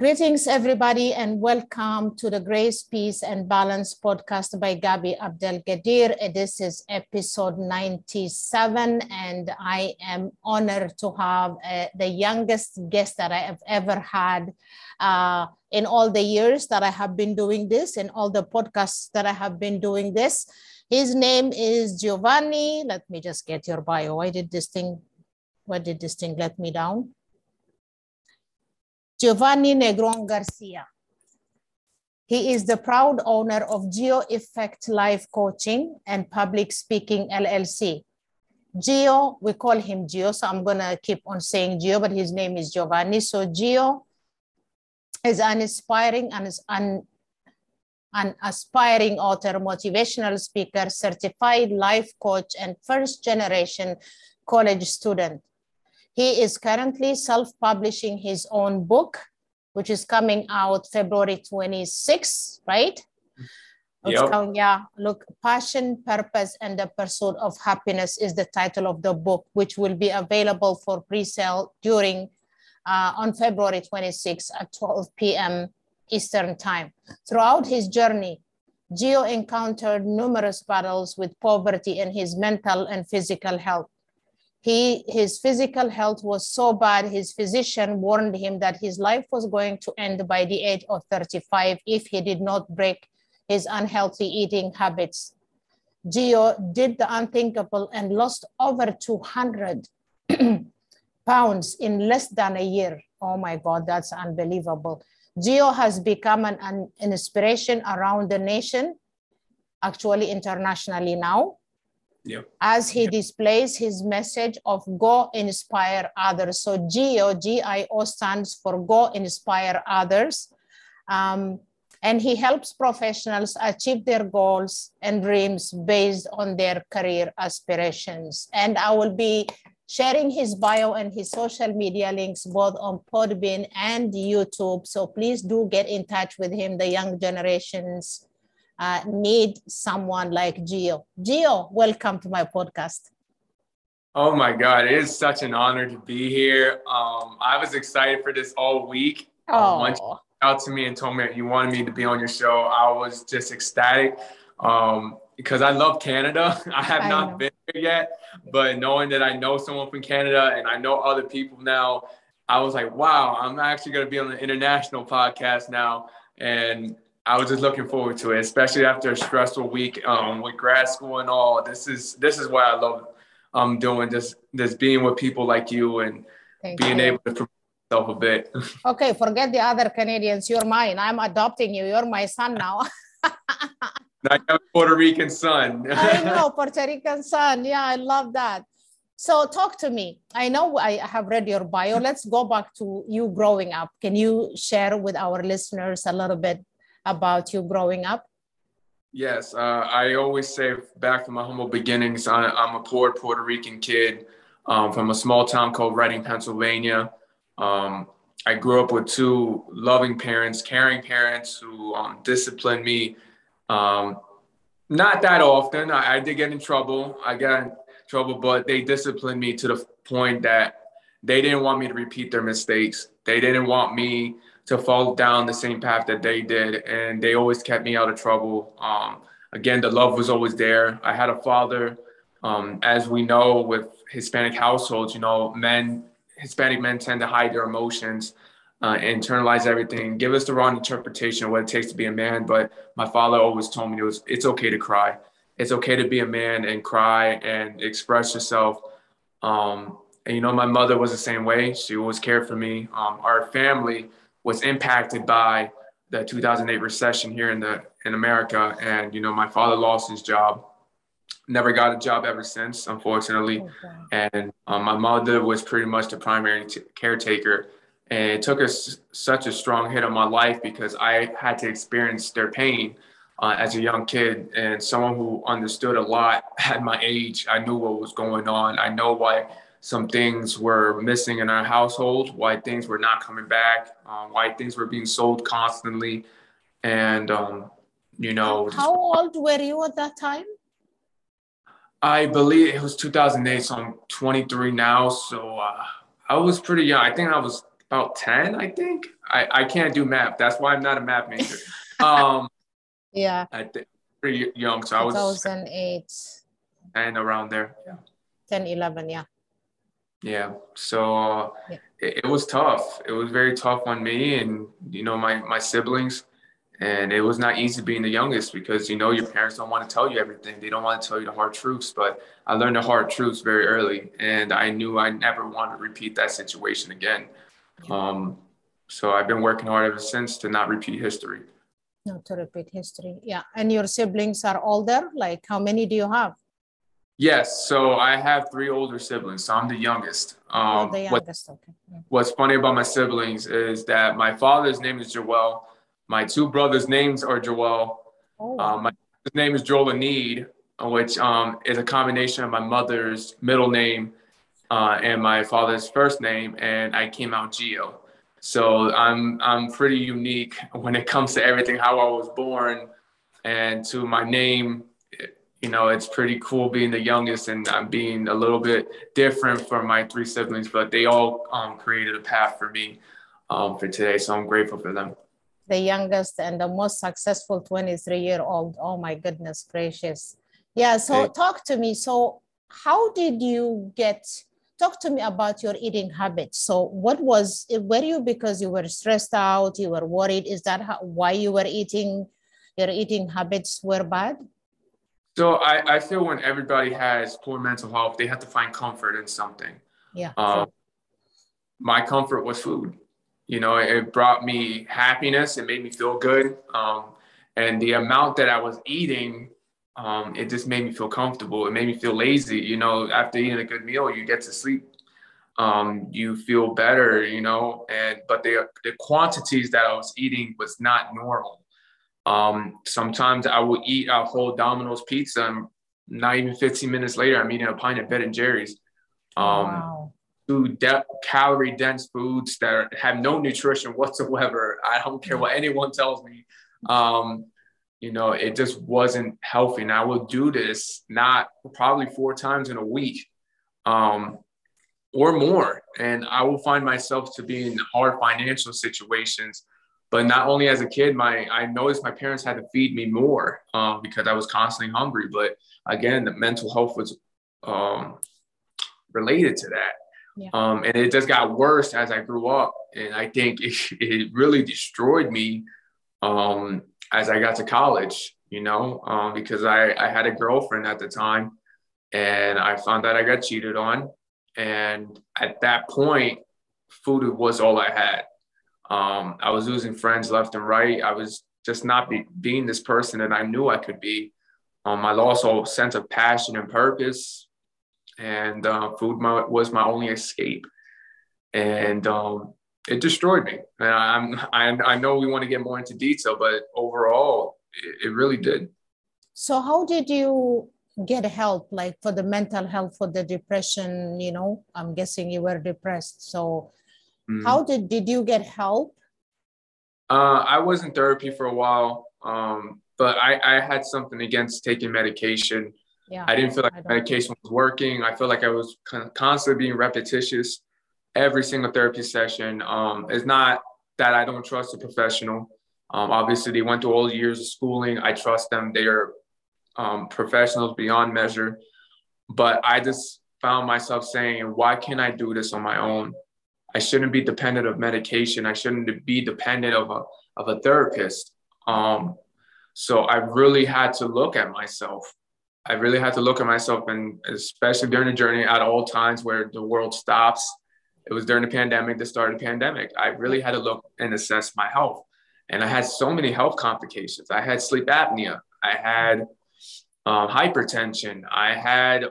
Greetings, everybody, and welcome to the Grace, Peace, and Balance podcast by Gabi Abdel-Gadir. This is episode 97, and I am honored to have the youngest guest that I have ever had in all the years that I have been doing this, in all the podcasts that I have been doing this. His name is Giovanni. Let me just get your bio. Why did this thing let me down? Giovanni Negron-Garcia. He is the proud owner of Gio Effect Life Coaching and Public Speaking LLC. Gio, we call him Gio, so I'm going to keep on saying Gio, but his name is Giovanni. So Gio is an inspiring and an aspiring author, motivational speaker, certified life coach, and first-generation college student. He is currently self-publishing his own book, which is coming out February 26, right? Yep. Look, Passion, Purpose, and the Pursuit of Happiness is the title of the book, which will be available for pre-sale during on February 26 at 12 p.m. Eastern Time. Throughout his journey, Gio encountered numerous battles with poverty and his mental and physical health. His physical health was so bad, his physician warned him that his life was going to end by the age of 35 if he did not break his unhealthy eating habits. Gio did the unthinkable and lost over 200 pounds in less than a year. Oh my God, that's unbelievable. Gio has become an inspiration around the nation, actually internationally now. Yep. As he displays his message of go inspire others. So GIO, G-I-O stands for go inspire others. And he helps professionals achieve their goals and dreams based on their career aspirations. And I will be sharing his bio and his social media links both on Podbean and YouTube. So please do get in touch with him. The young generations need someone like Gio. Gio, welcome to my podcast. Oh my God, it is such an honor to be here. I was excited for this all week. When you reached out to me and told me that you wanted me to be on your show, I was just ecstatic because I love Canada. I have not been there yet, but knowing that I know someone from Canada and I know other people now, I was like, wow, I'm actually going to be on an international podcast now. And I was just looking forward to it, especially after a stressful week with grad school and all. This is why I love doing this, being with people like you and being able to promote yourself a bit. Okay, forget the other Canadians. You're mine. I'm adopting you. You're my son now. I have a Puerto Rican son. I know, Puerto Rican son. Yeah, I love that. So talk to me. I know I have read your bio. Let's go back to you growing up. Can you share with our listeners a little bit about you growing up? Yes, I always say back from my humble beginnings, I'm a poor Puerto Rican kid from a small town called Reading, Pennsylvania. I grew up with two loving parents, caring parents who disciplined me. Not that often. I did get in trouble. But they disciplined me to the point that they didn't want me to repeat their mistakes. They didn't want me to fall down the same path that they did. And they always kept me out of trouble. Again, the love was always there. I had a father, as we know, with Hispanic households, you know, Hispanic men tend to hide their emotions, internalize everything, give us the wrong interpretation of what it takes to be a man. But my father always told me it's okay to cry. It's okay to be a man and cry and express yourself. And, you know, my mother was the same way. She always cared for me. Our family was impacted by the 2008 recession here in America. And, you know, my father lost his job, never got a job ever since, unfortunately. Okay. And my mother was pretty much the primary caretaker. And it took us such a strong hit on my life because I had to experience their pain as a young kid, and someone who understood a lot at my age. I knew what was going on. I know why some things were missing in our household, why things were not coming back, why things were being sold constantly. And, you know. How old were you at that time? I believe it was 2008, so I'm 23 now. So I was pretty young. I think I was about 10, I think. I can't do math. That's why I'm not a math major. Yeah. I think pretty young. So I was 2008. And around there. Yeah. 10, 11, yeah. Yeah. So it was tough. It was very tough on me and, you know, my siblings. And it was not easy being the youngest because, you know, your parents don't want to tell you everything. They don't want to tell you the hard truths. But I learned the hard truths very early. And I knew I never wanted to repeat that situation again. So I've been working hard ever since to not repeat history. Not to repeat history. Yeah. And your siblings are older? Like, how many do you have? Yes. So I have 3 older siblings. So I'm the youngest. The youngest. Okay. Yeah. What's funny about my siblings is that my father's name is Joel. My 2 brothers' names are Joel. Oh. My sister's name is Jolanid, which is a combination of my mother's middle name and my father's first name, and I came out Gio. So I'm pretty unique when it comes to everything, how I was born, and to my name. You know, it's pretty cool being the youngest, and I'm being a little bit different from my 3 siblings, but they all created a path for me for today, so I'm grateful for them. The youngest and the most successful 23-year-old. Oh my goodness gracious. Yeah. So talk to me. So how did you talk to me about your eating habits. So what were you, because you were stressed out, you were worried? Is that why you were eating, your eating habits were bad? So I feel when everybody has poor mental health, they have to find comfort in something. Yeah. My comfort was food. You know, it brought me happiness. It made me feel good. And the amount that I was eating, it just made me feel comfortable. It made me feel lazy. You know, after eating a good meal, you get to sleep. You feel better, you know. But the quantities that I was eating was not normal. Sometimes I will eat a whole Domino's pizza, and not even 15 minutes later, I'm eating a pint of Ben & Jerry's. Wow. Calorie dense foods that have no nutrition whatsoever. I don't care what anyone tells me. You know, it just wasn't healthy. And I would do this probably 4 times in a week or more. And I will find myself to be in hard financial situations. But not only as a kid, I noticed my parents had to feed me more because I was constantly hungry. But again, the mental health was related to that. Yeah. And it just got worse as I grew up. And I think it really destroyed me as I got to college, you know, because I had a girlfriend at the time, and I found out I got cheated on. And at that point, food was all I had. I was losing friends left and right. I was just not being this person that I knew I could be. I lost all sense of passion and purpose. And food was my only escape, and it destroyed me. And I know we want to get more into detail, but overall, it really did. So how did you get help, like for the mental health, for the depression? You know, I'm guessing you were depressed. So how did you get help? I was in therapy for a while, but I had something against taking medication. Yeah, I didn't feel like medication was working. I felt like I was constantly being repetitious every single therapy session. It's not that I don't trust a professional. Obviously, they went through all the years of schooling. I trust them. They are professionals beyond measure. But I just found myself saying, why can't I do this on my own? I shouldn't be dependent of medication. I shouldn't be dependent of a therapist. So I really had to look at myself. And especially during the journey, at all times where the world stops, it was during the pandemic that started the pandemic. I really had to look and assess my health. And I had so many health complications. I had sleep apnea. I had hypertension. I had,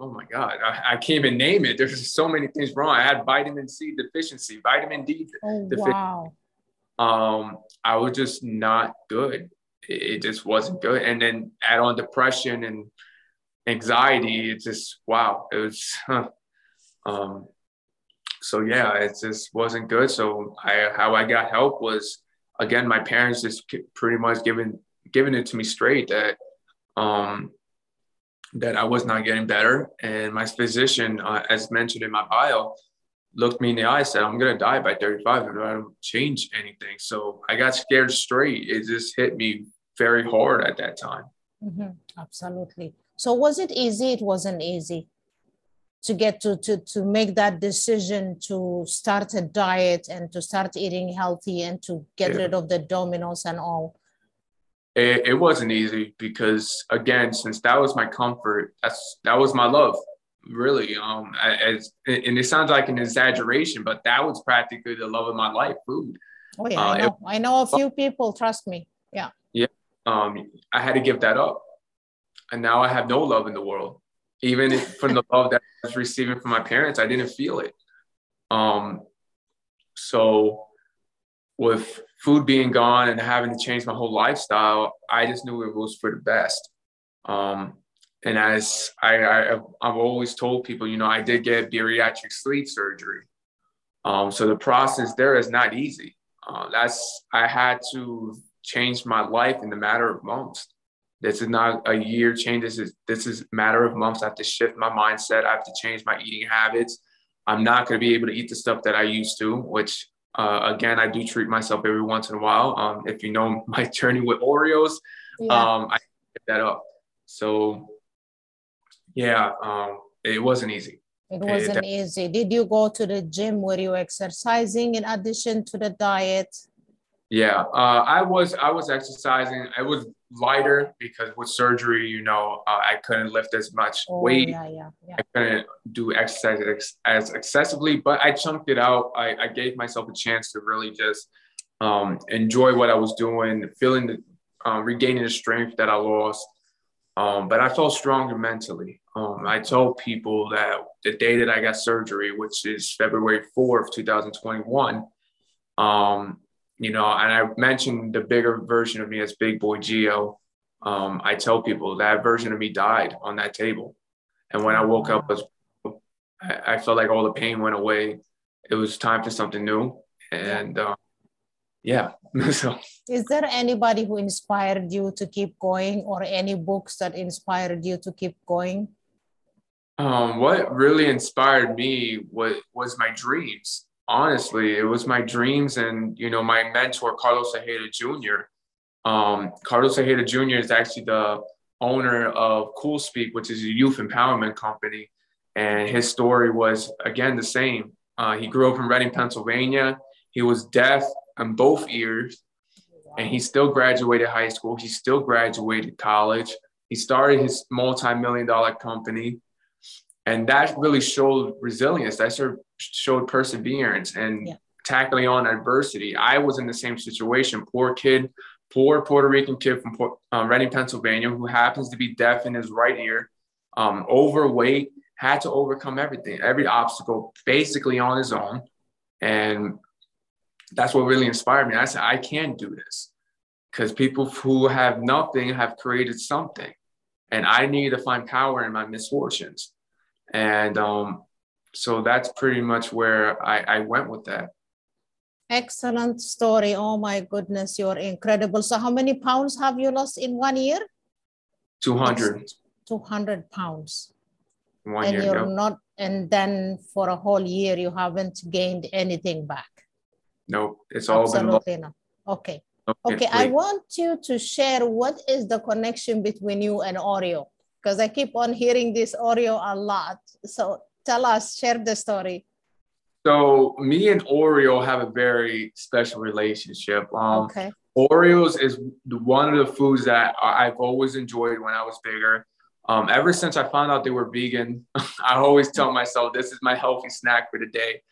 oh my God, I can't even name it. There's so many things wrong. I had vitamin C deficiency, vitamin D deficiency. Wow. I was just not good. It just wasn't good. And then add on depression and anxiety. It's just, wow. It was, so yeah, it just wasn't good. So how I got help was, again, my parents just pretty much giving it to me straight that, that I was not getting better. And my physician, as mentioned in my bio, looked me in the eye and said, I'm going to die by 35 if I don't change anything. So I got scared straight. It just hit me very hard at that time. Mm-hmm. Absolutely. So was it easy? It wasn't easy to get to make that decision to start a diet and to start eating healthy and to get rid of the dominoes and all. It wasn't easy because, again, since that was my comfort, that was my love, really. And it sounds like an exaggeration, but that was practically the love of my life, food. Oh yeah, I know a few people, trust me. Yeah. Yeah. I had to give that up. And now I have no love in the world. Even from the love that I was receiving from my parents, I didn't feel it. So with food being gone and having to change my whole lifestyle, I just knew it was for the best. And as I've always told people, you know, I did get bariatric sleeve surgery. So the process there is not easy. I had to change my life in the matter of months. This is not a year change. This is a matter of months. I have to shift my mindset. I have to change my eating habits. I'm not going to be able to eat the stuff that I used to, which, again, I do treat myself every once in a while. If you know my journey with Oreos, I pick that up. So, it wasn't easy. It wasn't easy. Did you go to the gym? Were you exercising in addition to the diet? Yeah, I was exercising. I was lighter because with surgery, you know, I couldn't lift as much weight. I couldn't do exercise as excessively, but I chunked it out. I gave myself a chance to really just enjoy what I was doing, feeling regaining the strength that I lost. But I felt stronger mentally. I told people that the day that I got surgery, which is February 4th, 2021, you know, and I mentioned the bigger version of me as Big Boy Gio. I tell people that version of me died on that table. And when I woke up, I felt like all the pain went away. It was time for something new. And so. Is there anybody who inspired you to keep going or any books that inspired you to keep going? What really inspired me was my dreams. Honestly, it was my dreams and, you know, my mentor, Carlos Tejeda Jr. Carlos Tejeda Jr. is actually the owner of CoolSpeak, which is a youth empowerment company. And his story was, again, the same. He grew up in Reading, Pennsylvania. He was deaf on both ears. And he still graduated high school. He still graduated college. He started his multi-million-dollar company. And that really showed resilience. That showed perseverance and tackling on adversity. I was in the same situation. Poor Puerto Rican kid from Reading, Pennsylvania, who happens to be deaf in his right ear, overweight, had to overcome everything, every obstacle, basically on his own. And that's what really inspired me. I said, I can do this because people who have nothing have created something. And I needed to find power in my misfortunes. And so that's pretty much where I went with that. Excellent story. Oh, my goodness. You're incredible. So how many pounds have you lost in 1 year? 200. That's 200 pounds. 1 year. And you're not. And then for a whole year, you haven't gained anything back. No, it's all been lost. Okay. Okay. I want you to share what is the connection between you and Oreo. Because I keep on hearing this Oreo a lot. So tell us, share the story. So me and Oreo have a very special relationship. Okay. Oreos is one of the foods that I've always enjoyed when I was bigger. Ever since I found out they were vegan, I always tell myself, this is my healthy snack for the day.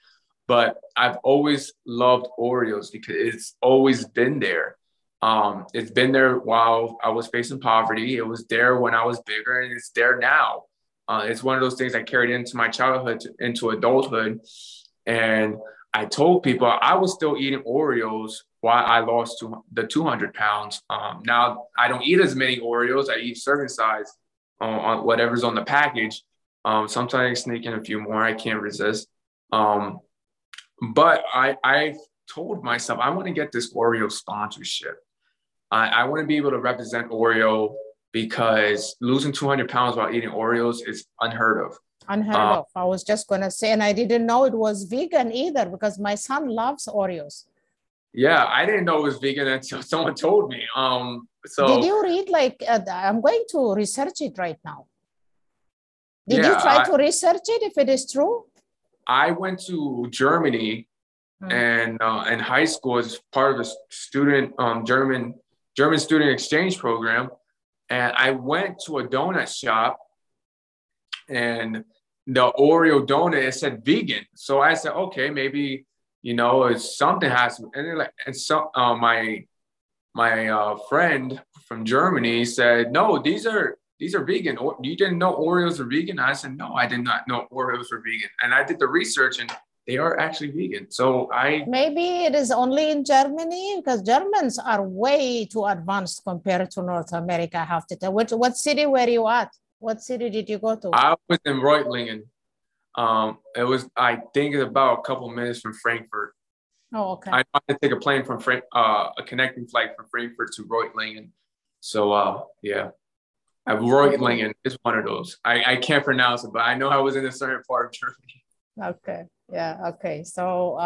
But I've always loved Oreos because it's always been there. It's been there while I was facing poverty. It was there when I was bigger, and it's there now. It's one of those things I carried into my childhood, into adulthood. And I told people I was still eating Oreos while I lost the 200 pounds. Now, I don't eat as many Oreos. I eat certain size on whatever's on the package. Sometimes I sneak in a few more. I can't resist. But I told myself, I want to get this Oreo sponsorship. I want to be able to represent Oreo because losing 200 pounds while eating Oreos is unheard of. Unheard of. I was just going to say, and I didn't know it was vegan either because my son loves Oreos. Yeah, I didn't know it was vegan until someone told me. So did you read like, I'm going to research it right now. Did you try to research it if it is true? I went to Germany and in high school as part of a student, German student exchange program. And I went to a donut shop and the Oreo donut, it said vegan. So I said, okay, maybe, you know, it's something has to, and like, and so my friend from Germany said, no, these are vegan. You didn't know Oreos are vegan? I said, no, I did not know Oreos were vegan. And I did the research and they are actually vegan. So maybe it is only in Germany because Germans are way too advanced compared to North America. I have to tell. What city were you at? What city did you go to? I was in Reutlingen. It was, I think, about a couple minutes from Frankfurt. Oh, okay. I had to take a plane from a connecting flight from Frankfurt to Reutlingen. So, yeah. Reutlingen is one of those. I can't pronounce it, but I know I was in a certain part of Germany. Okay. Yeah. Okay. So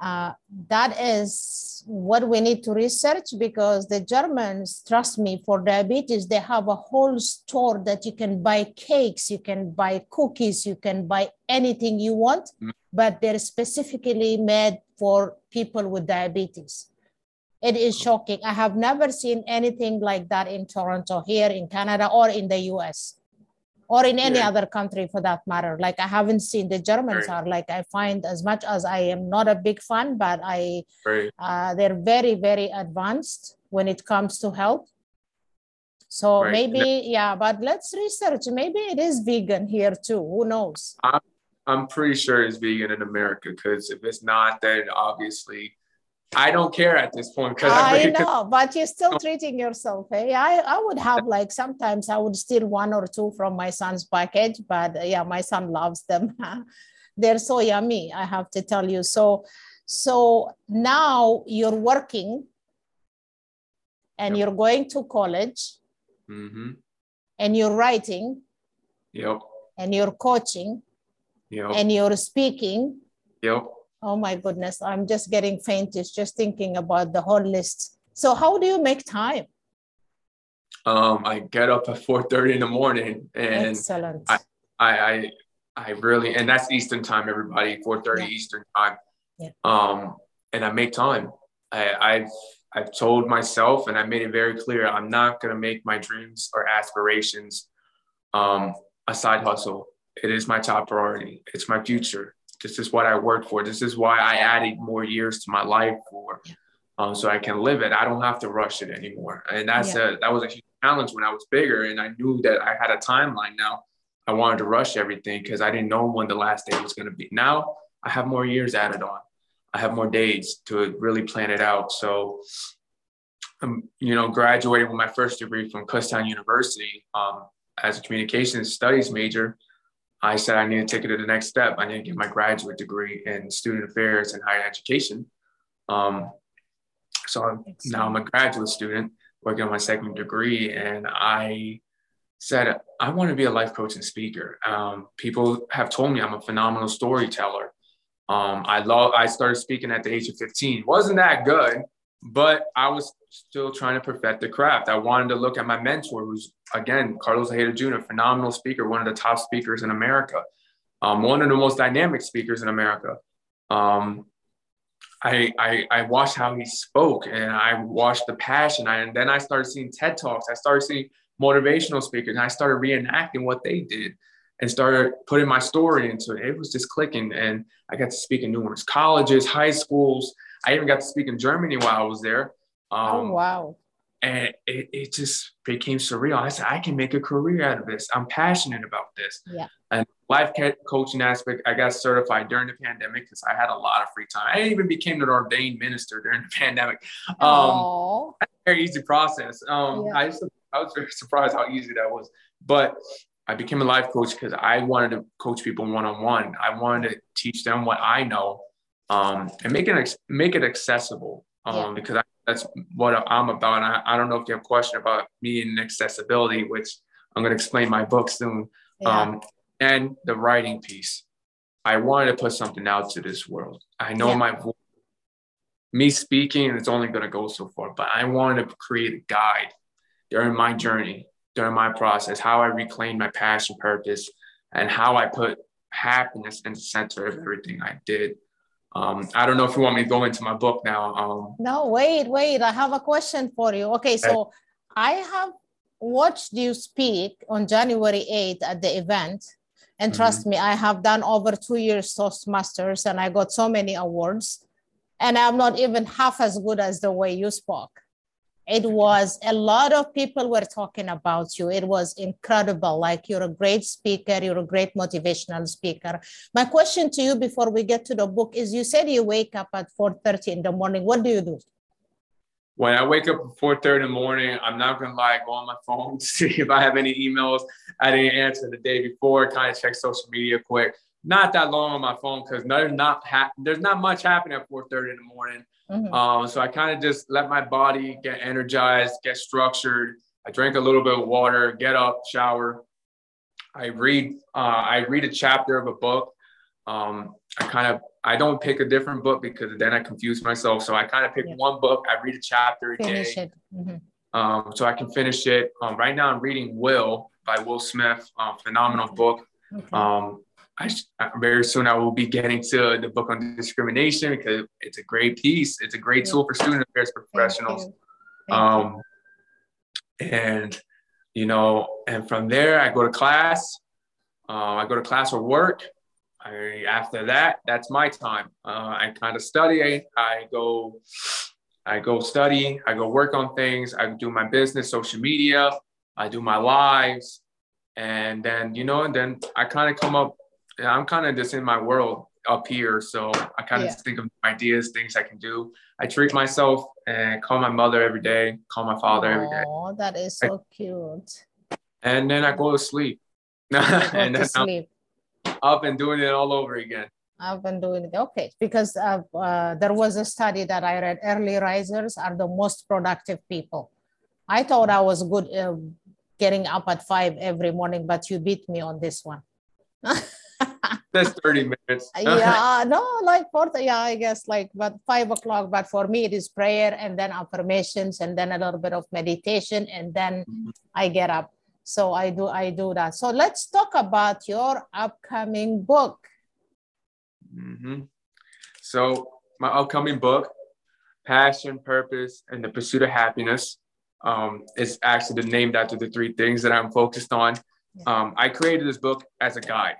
that is what we need to research because the Germans, trust me, for diabetes, they have a whole store that you can buy cakes, you can buy cookies, you can buy anything you want, but they're specifically made for people with diabetes. It is shocking. I have never seen anything like that in Toronto, here in Canada, or in the US. Or in any other country for that matter. Like I haven't seen, the Germans are like, I find as much as I am not a big fan, but they're very, very advanced when it comes to health. So but let's research. Maybe it is vegan here too. Who knows? I'm pretty sure it's vegan in America because if it's not, then obviously I don't care at this point. Because but you're still treating yourself. Eh? I would have like, sometimes I would steal one or two from my son's package, but yeah, my son loves them. They're so yummy, I have to tell you. So now you're working and you're going to college and you're writing and you're coaching and you're speaking. Oh my goodness, I'm just getting faintish just thinking about the whole list. So how do you make time? I get up at 4:30 in the morning and excellent. I really, and that's Eastern time, everybody, 4:30 Eastern time. Yeah. And I make time. I've told myself and I made it very clear, I'm not going to make my dreams or aspirations a side hustle. It is my top priority. It's my future. This is what I worked for. This is why I added more years to my life for, so I can live it. I don't have to rush it anymore. And that's that was a huge challenge when I was bigger. And I knew that I had a timeline now. I wanted to rush everything because I didn't know when the last day was going to be. Now I have more years added on. I have more days to really plan it out. So, graduating with my first degree from Custown University as a communications studies major, I said, I need to take it to the next step. I need to get my graduate degree in student affairs and higher education. Now I'm a graduate student working on my second degree. And I said, I want to be a life coach and speaker. People have told me I'm a phenomenal storyteller. I started speaking at the age of 15. Wasn't that good, but I was still trying to perfect the craft. I wanted to look at my mentor, who's, again, Carlos Tejeda Jr., phenomenal speaker, one of the top speakers in America, one of the most dynamic speakers in America. I watched how he spoke and I watched the passion. And then I started seeing TED Talks. I started seeing motivational speakers and I started reenacting what they did and started putting my story into it. It was just clicking. And I got to speak in numerous colleges, high schools. I even got to speak in Germany while I was there. Oh, wow. And it just became surreal. I said, I can make a career out of this. I'm passionate about this. Yeah. And life coaching aspect, I got certified during the pandemic because I had a lot of free time. I even became an ordained minister during the pandemic. That's a very easy process. I was very surprised how easy that was. But I became a life coach because I wanted to coach people one-on-one. I wanted to teach them what I know and make it accessible because that's what I'm about. And I don't know if you have a question about me and accessibility, which I'm going to explain my book soon. And the writing piece. I wanted to put something out to this world. I know my voice, me speaking, it's only going to go so far, but I wanted to create a guide during my journey, during my process, how I reclaimed my passion, purpose, and how I put happiness in the center of everything I did. I don't know if you want me to go into my book now. No, wait. I have a question for you. Okay, so I have watched you speak on January 8th at the event. And trust me, I have done over 2 years Toastmasters and I got so many awards. And I'm not even half as good as the way you spoke. It was a lot of people were talking about you. It was incredible. Like, you're a great speaker. You're a great motivational speaker. My question to you before we get to the book is, you said you wake up at 4:30 in the morning. What do you do? When I wake up at 4:30 in the morning, I'm not going to lie, I go on my phone to see if I have any emails I didn't answer the day before, kind of check social media quick. Not that long on my phone because there's not much happening at 4:30 in the morning. Mm-hmm. So I kind of just let my body get energized, get structured. I drink a little bit of water, get up, shower. I read a chapter of a book. I don't pick a different book because then I confuse myself. So I kind of pick one book. I read a chapter a day. Mm-hmm. So I can finish it. Right now I'm reading Will by Will Smith. Phenomenal book. Okay. Very soon I will be getting to the book on discrimination because it's a great piece. It's a great tool for student affairs professionals. And from there I go to class. I go to class or work. After that, that's my time. I kind of study. I go study. I go work on things. I do my business, social media. I do my lives. And then, then I kind of come up. I'm kind of just in my world up here. So I kind of just think of ideas, things I can do. I treat myself and call my mother every day, call my father every day. Oh, that is so cute. And then I go to sleep. I've been doing it all over again. Okay. Because there was a study that I read, early risers are the most productive people. I thought I was good getting up at 5 every morning, but you beat me on this one. That's 30 minutes. I guess about 5 o'clock. But for me, it is prayer and then affirmations and then a little bit of meditation. And then I get up. So I do that. So let's talk about your upcoming book. Mm-hmm. So my upcoming book, Passion, Purpose, and the Pursuit of Happiness, is actually named after the three things that I'm focused on. Yeah. I created this book as a guide.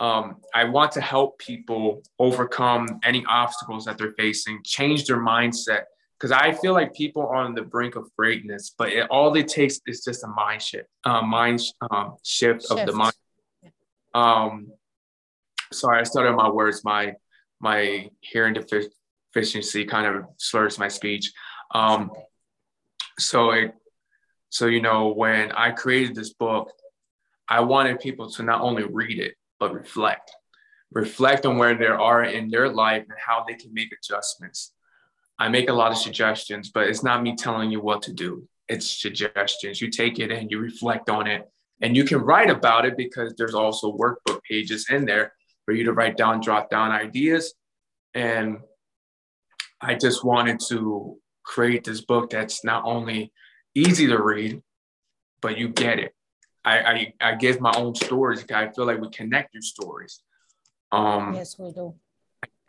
I want to help people overcome any obstacles that they're facing, change their mindset, because I feel like people are on the brink of greatness, but all it takes is just a mind shift of the mind. Sorry, I stuttered my words. My hearing deficiency kind of slurs my speech. When I created this book, I wanted people to not only read it, but reflect on where they are in their life and how they can make adjustments. I make a lot of suggestions, but it's not me telling you what to do. It's suggestions. You take it and you reflect on it and you can write about it because there's also workbook pages in there for you to write down, drop down ideas. And I just wanted to create this book that's not only easy to read, but you get it. I give my own stories. I feel like we connect through stories. Yes, we do.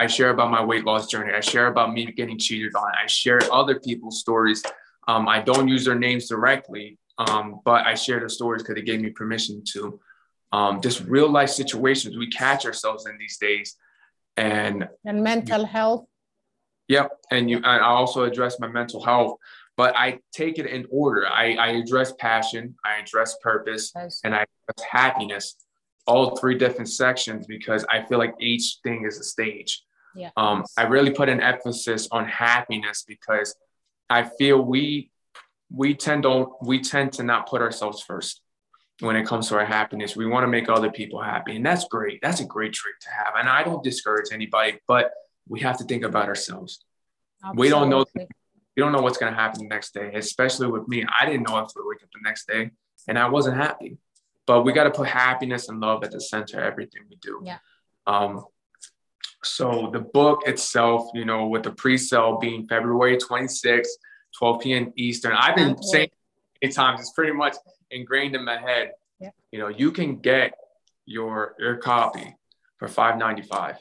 I share about my weight loss journey. I share about me getting cheated on. I share other people's stories. I don't use their names directly, but I share their stories because it gave me permission to. Just real life situations we catch ourselves in these days. And mental health. Yep. And I also address my mental health, but I take it in order. I address passion, I address purpose, and I address happiness. All three different sections because I feel like each thing is a stage. Yeah. I really put an emphasis on happiness because I feel we tend to not put ourselves first when it comes to our happiness. We want to make other people happy, and that's great. That's a great trait to have, and I don't discourage anybody, but we have to think about ourselves. Absolutely. We don't know what's going to happen the next day, especially with me. I didn't know if I would wake up the next day, and I wasn't happy. But we got to put happiness and love at the center of everything we do. Yeah. So the book itself, you know, with the pre-sale being February 26th, 12 p.m. Eastern, I've been saying many times, it's pretty much ingrained in my head. Yeah. You know, you can get your copy for $5.95.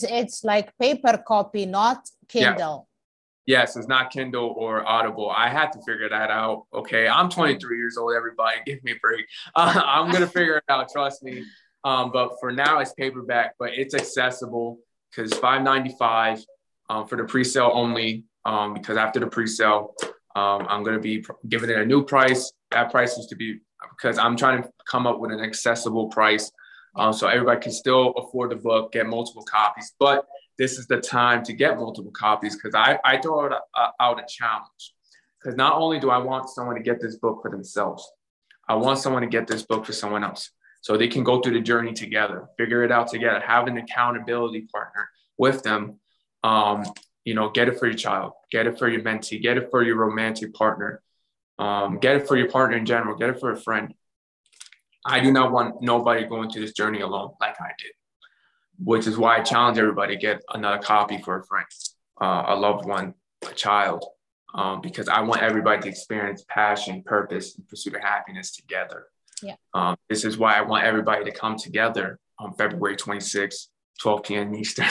It's like paper copy, not Kindle. Yeah. Yes, it's not Kindle or Audible. I had to figure that out. Okay, I'm 23 years old, everybody. Give me a break. I'm going to figure it out, trust me. But for now, it's paperback, but it's accessible because $5.95 for the pre-sale only, because after the pre-sale, I'm going to be giving it a new price. That price is to be, because I'm trying to come up with an accessible price. So everybody can still afford the book, get multiple copies. But this is the time to get multiple copies because I throw out a challenge. Because not only do I want someone to get this book for themselves, I want someone to get this book for someone else. So they can go through the journey together, figure it out together, have an accountability partner with them. You know, get it for your child, get it for your mentee, get it for your romantic partner, get it for your partner in general, get it for a friend. I do not want nobody going through this journey alone like I did, which is why I challenge everybody to get another copy for a friend, a loved one, a child, because I want everybody to experience passion, purpose, and pursuit of happiness together. Yeah. This is why I want everybody to come together on February 26th, 12 p.m. Eastern.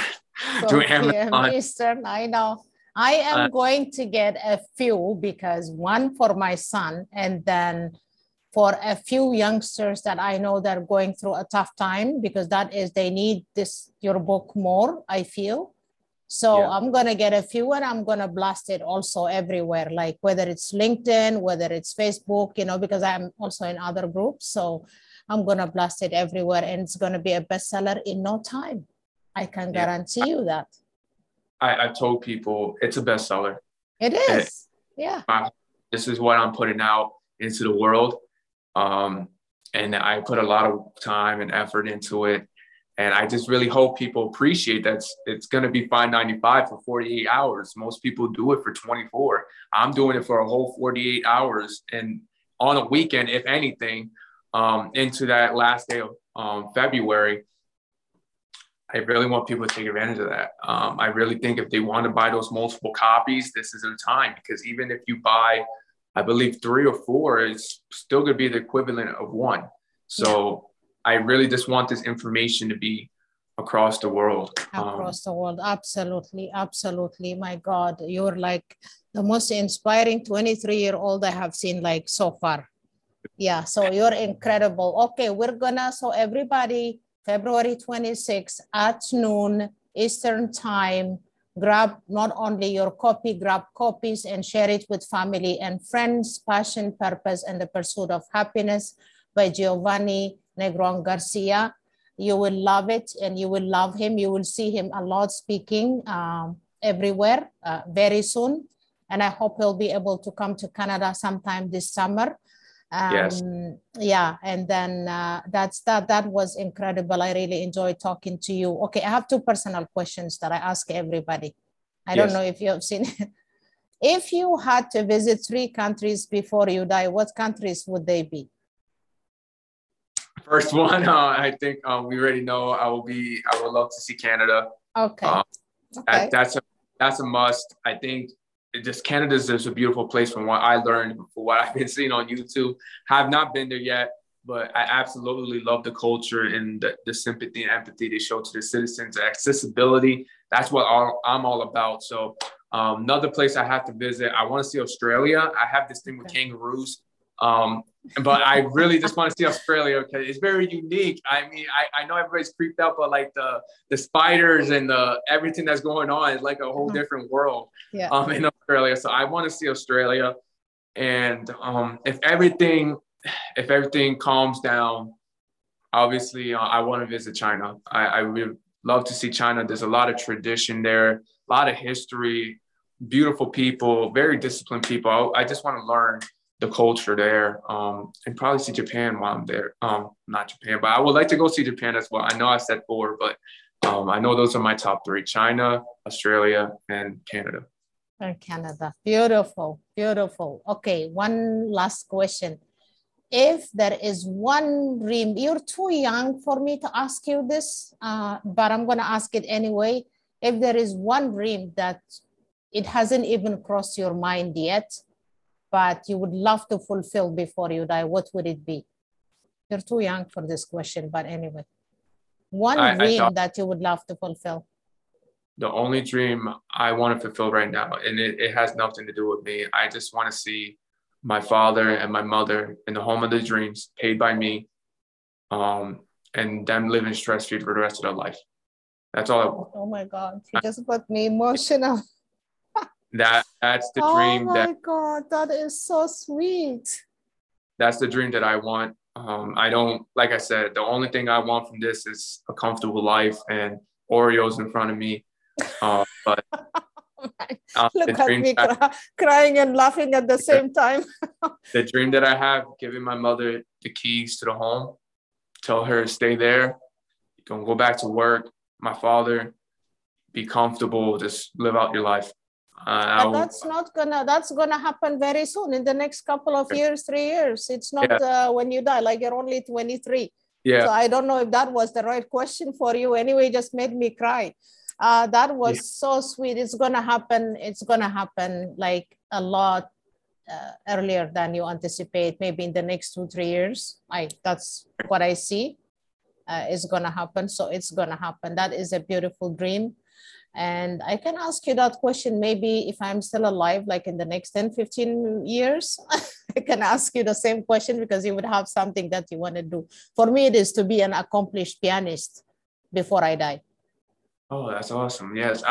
12 p.m. Eastern, I know. I am going to get a few because one for my son and then for a few youngsters that I know that are going through a tough time because that is, they need this, your book more, I feel. So yeah. I'm going to get a few and I'm going to blast it also everywhere, like whether it's LinkedIn, whether it's Facebook, you know, because I'm also in other groups. So I'm going to blast it everywhere and it's going to be a bestseller in no time. I can guarantee you that. I've told people it's a bestseller. It is. This is what I'm putting out into the world. And I put a lot of time and effort into it. And I just really hope people appreciate that it's going to be $5.95 for 48 hours. Most people do it for 24. I'm doing it for a whole 48 hours and on a weekend, if anything, into that last day of February. I really want people to take advantage of that. I really think if they want to buy those multiple copies, this is the time, because even if you buy, I believe 3 or 4, it's still going to be the equivalent of one. So I really just want this information to be across the world. Across the world. Absolutely. Absolutely. My God, you're like the most inspiring 23-year-old I have seen like so far. Yeah. So you're incredible. Okay. We're gonna, so everybody, February 26th at noon Eastern time, grab not only your copy, grab copies and share it with family and friends. Passion, Purpose, and the Pursuit of Happiness by Giovanni Negron-Garcia. You will love it and you will love him. You will see him a lot speaking everywhere very soon. And I hope he'll be able to come to Canada sometime this summer. And then that's that. That was incredible. I really enjoyed talking to you. Okay, I have 2 personal questions that I ask everybody. I don't know if you have seen it. If you had to visit 3 countries before you die, what countries would they be? First one, I think we already know. I would love to see Canada. Okay, that's a must. I think. Canada is just a beautiful place from what I learned, from what I've been seeing on YouTube. Have not been there yet, but I absolutely love the culture and the sympathy and empathy they show to the citizens, the accessibility. That's what I'm all about. So another place I have to visit, I want to see Australia. I have this thing with kangaroos, but I really just want to see Australia because it's very unique. I mean, I know everybody's creeped out, but like the spiders and everything that's going on is like a whole different world in Australia. So I want to see Australia, and if everything calms down, obviously I want to visit China. I would love to see China. There's a lot of tradition there, a lot of history, beautiful people, very disciplined people. I just want to learn the culture there, and probably see Japan while I'm there. Not Japan, but I would like to go see Japan as well. I know I said 4, but I know those are my top 3: China, Australia, and Canada. Beautiful, beautiful. Okay, one last question. If there is one dream, you're too young for me to ask you this, but I'm going to ask it anyway. If there is one dream that it hasn't even crossed your mind yet, but you would love to fulfill before you die, what would it be? You're too young for this question, but anyway. One dream that you would love to fulfill. The only dream I want to fulfill right now, and it has nothing to do with me. I just want to see my father and my mother in the home of their dreams, paid by me, and them living stress-free for the rest of their life. That's all I want. Oh my God, you just put me emotional. That's the dream. Oh my God, that is so sweet. That's the dream that I want. I don't, like I said, the only thing I want from this is a comfortable life and Oreos in front of me. But look at me crying and laughing at the same time. The dream that I have, giving my mother the keys to the home, tell her to stay there, you can go back to work, my father, be comfortable, just live out your life. That's gonna happen very soon in the next couple of years, 3 years. It's not when you die, like you're only 23. Yeah. So I don't know if that was the right question for you. Anyway, it just made me cry. That was so sweet. It's gonna happen. It's gonna happen like a lot earlier than you anticipate. Maybe in the next 2-3 years. That's what I see. Is gonna happen. So it's gonna happen. That is a beautiful dream. And I can ask you that question maybe if I'm still alive, like in the next 10, 15 years, I can ask you the same question because you would have something that you want to do. For me, it is to be an accomplished pianist before I die. Oh, that's awesome. Yes,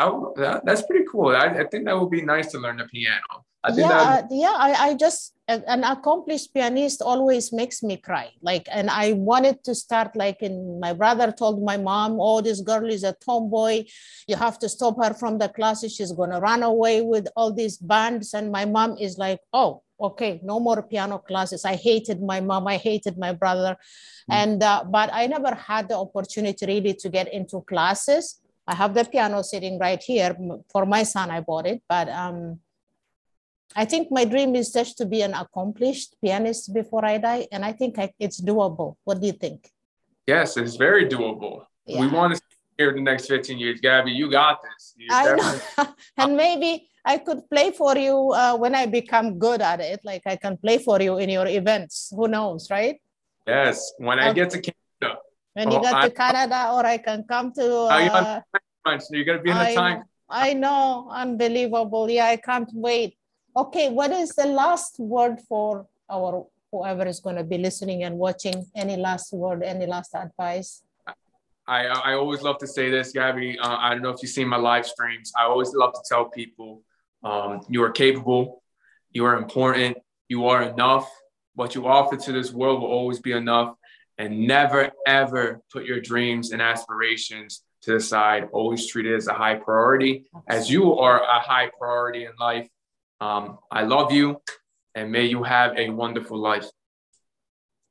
that's pretty cool. I think that would be nice to learn the piano. An accomplished pianist always makes me cry. And I wanted to start my brother told my mom, oh, this girl is a tomboy. You have to stop her from the classes. She's going to run away with all these bands. And my mom is like, oh, okay, no more piano classes. I hated my mom. I hated my brother. But I never had the opportunity really to get into classes. I have the piano sitting right here. For my son, I bought it, but I think my dream is just to be an accomplished pianist before I die. And I think it's doable. What do you think? Yes, it's very doable. Yeah. We want to stay here in the next 15 years. Gabi, you got this. I know. And maybe I could play for you when I become good at it. I can play for you in your events. Who knows, right? Yes, when I get to Canada. When you get to Canada, or I can come to... you're going to be in the time. I know. Unbelievable. Yeah, I can't wait. Okay, what is the last word for whoever is going to be listening and watching? Any last word, any last advice? I always love to say this, Gabi. I don't know if you've seen my live streams. I always love to tell people, you are capable, you are important, you are enough. What you offer to this world will always be enough. And never, ever put your dreams and aspirations to the side. Always treat it as a high priority, as you are a high priority in life. I love you, and may you have a wonderful life.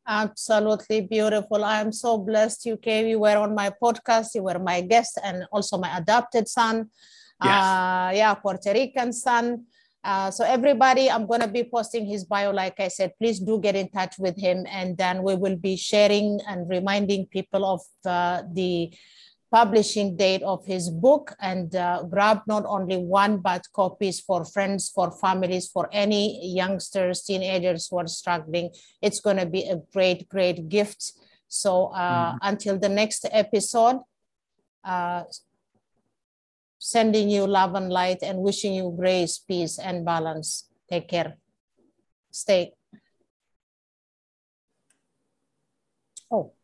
Absolutely beautiful. I am so blessed you came. You were on my podcast. You were my guest and also my adopted son. Yes. Puerto Rican son. So everybody, I'm going to be posting his bio. Like I said, please do get in touch with him. And then we will be sharing and reminding people of the publishing date of his book, and grab not only one, but copies for friends, for families, for any youngsters, teenagers who are struggling. It's going to be a great, great gift. So until the next episode, sending you love and light and wishing you grace, peace, and balance. Take care. Stay. Oh.